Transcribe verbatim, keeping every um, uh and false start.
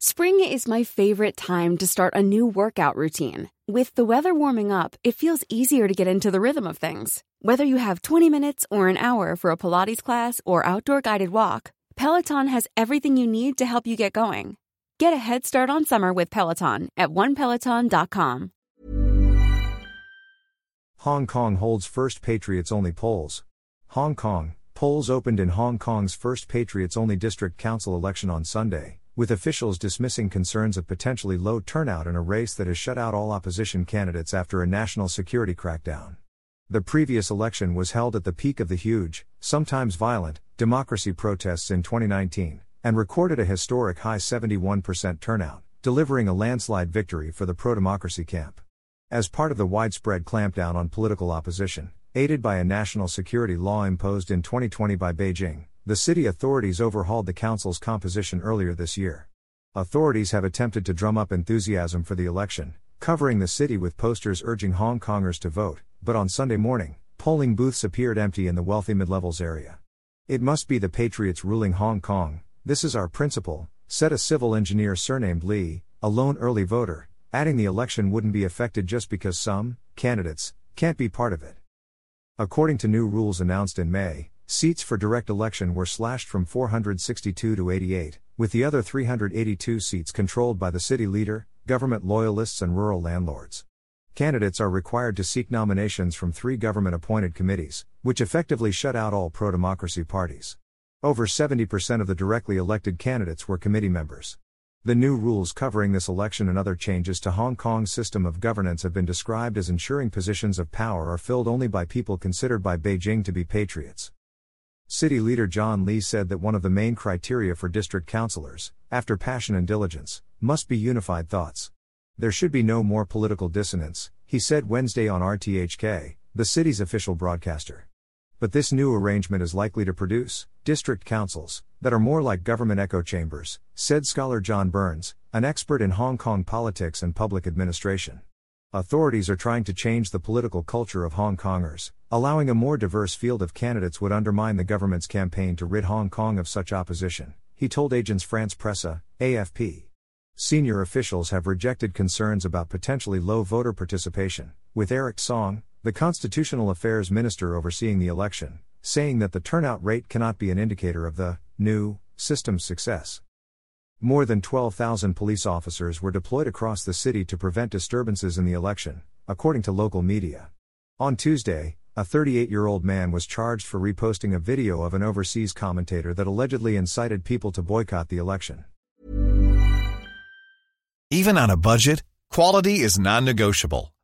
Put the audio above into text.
Spring is my favorite time to start a new workout routine. With the weather warming up, it feels easier to get into the rhythm of things. Whether you have twenty minutes or an hour for a Pilates class or outdoor guided walk, Peloton has everything you need to help you get going. Get a head start on summer with Peloton at one peloton dot com. Hong Kong holds first Patriots-only polls. Hong Kong, polls opened in Hong Kong's first Patriots-only district council election on Sunday, with officials dismissing concerns of potentially low turnout in a race that has shut out all opposition candidates after a national security crackdown. The previous election was held at the peak of the huge, sometimes violent, democracy protests in twenty nineteen, and recorded a historic high seventy-one percent turnout, delivering a landslide victory for the pro-democracy camp. As part of the widespread clampdown on political opposition, aided by a national security law imposed in twenty twenty by Beijing, the city authorities overhauled the council's composition earlier this year. Authorities have attempted to drum up enthusiasm for the election, covering the city with posters urging Hong Kongers to vote, but on Sunday morning, polling booths appeared empty in the wealthy mid-levels area. "It must be the Patriots ruling Hong Kong, this is our principle," said a civil engineer surnamed Lee, a lone early voter, adding the election wouldn't be affected just because some candidates can't be part of it. According to new rules announced in May, seats for direct election were slashed from four hundred sixty-two to eighty-eight, with the other three hundred eighty-two seats controlled by the city leader, government loyalists and rural landlords. Candidates are required to seek nominations from three government-appointed committees, which effectively shut out all pro-democracy parties. Over seventy percent of the directly elected candidates were committee members. The new rules covering this election and other changes to Hong Kong's system of governance have been described as ensuring positions of power are filled only by people considered by Beijing to be patriots. City leader John Lee said that one of the main criteria for district councillors, after passion and diligence, must be unified thoughts. "There should be no more political dissonance," he said Wednesday on R T H K, the city's official broadcaster. But this new arrangement is likely to produce district councils that are more like government echo chambers, said scholar John Burns, an expert in Hong Kong politics and public administration. Authorities are trying to change the political culture of Hong Kongers. Allowing a more diverse field of candidates would undermine the government's campaign to rid Hong Kong of such opposition, he told Agence France-Presse, A F P. Senior officials have rejected concerns about potentially low voter participation, with Eric Tsang, the Constitutional Affairs Minister overseeing the election, saying that the turnout rate cannot be an indicator of the new system's success. More than twelve thousand police officers were deployed across the city to prevent disturbances in the election, according to local media. On Tuesday, a thirty-eight-year-old man was charged for reposting a video of an overseas commentator that allegedly incited people to boycott the election. Even on a budget, quality is non-negotiable.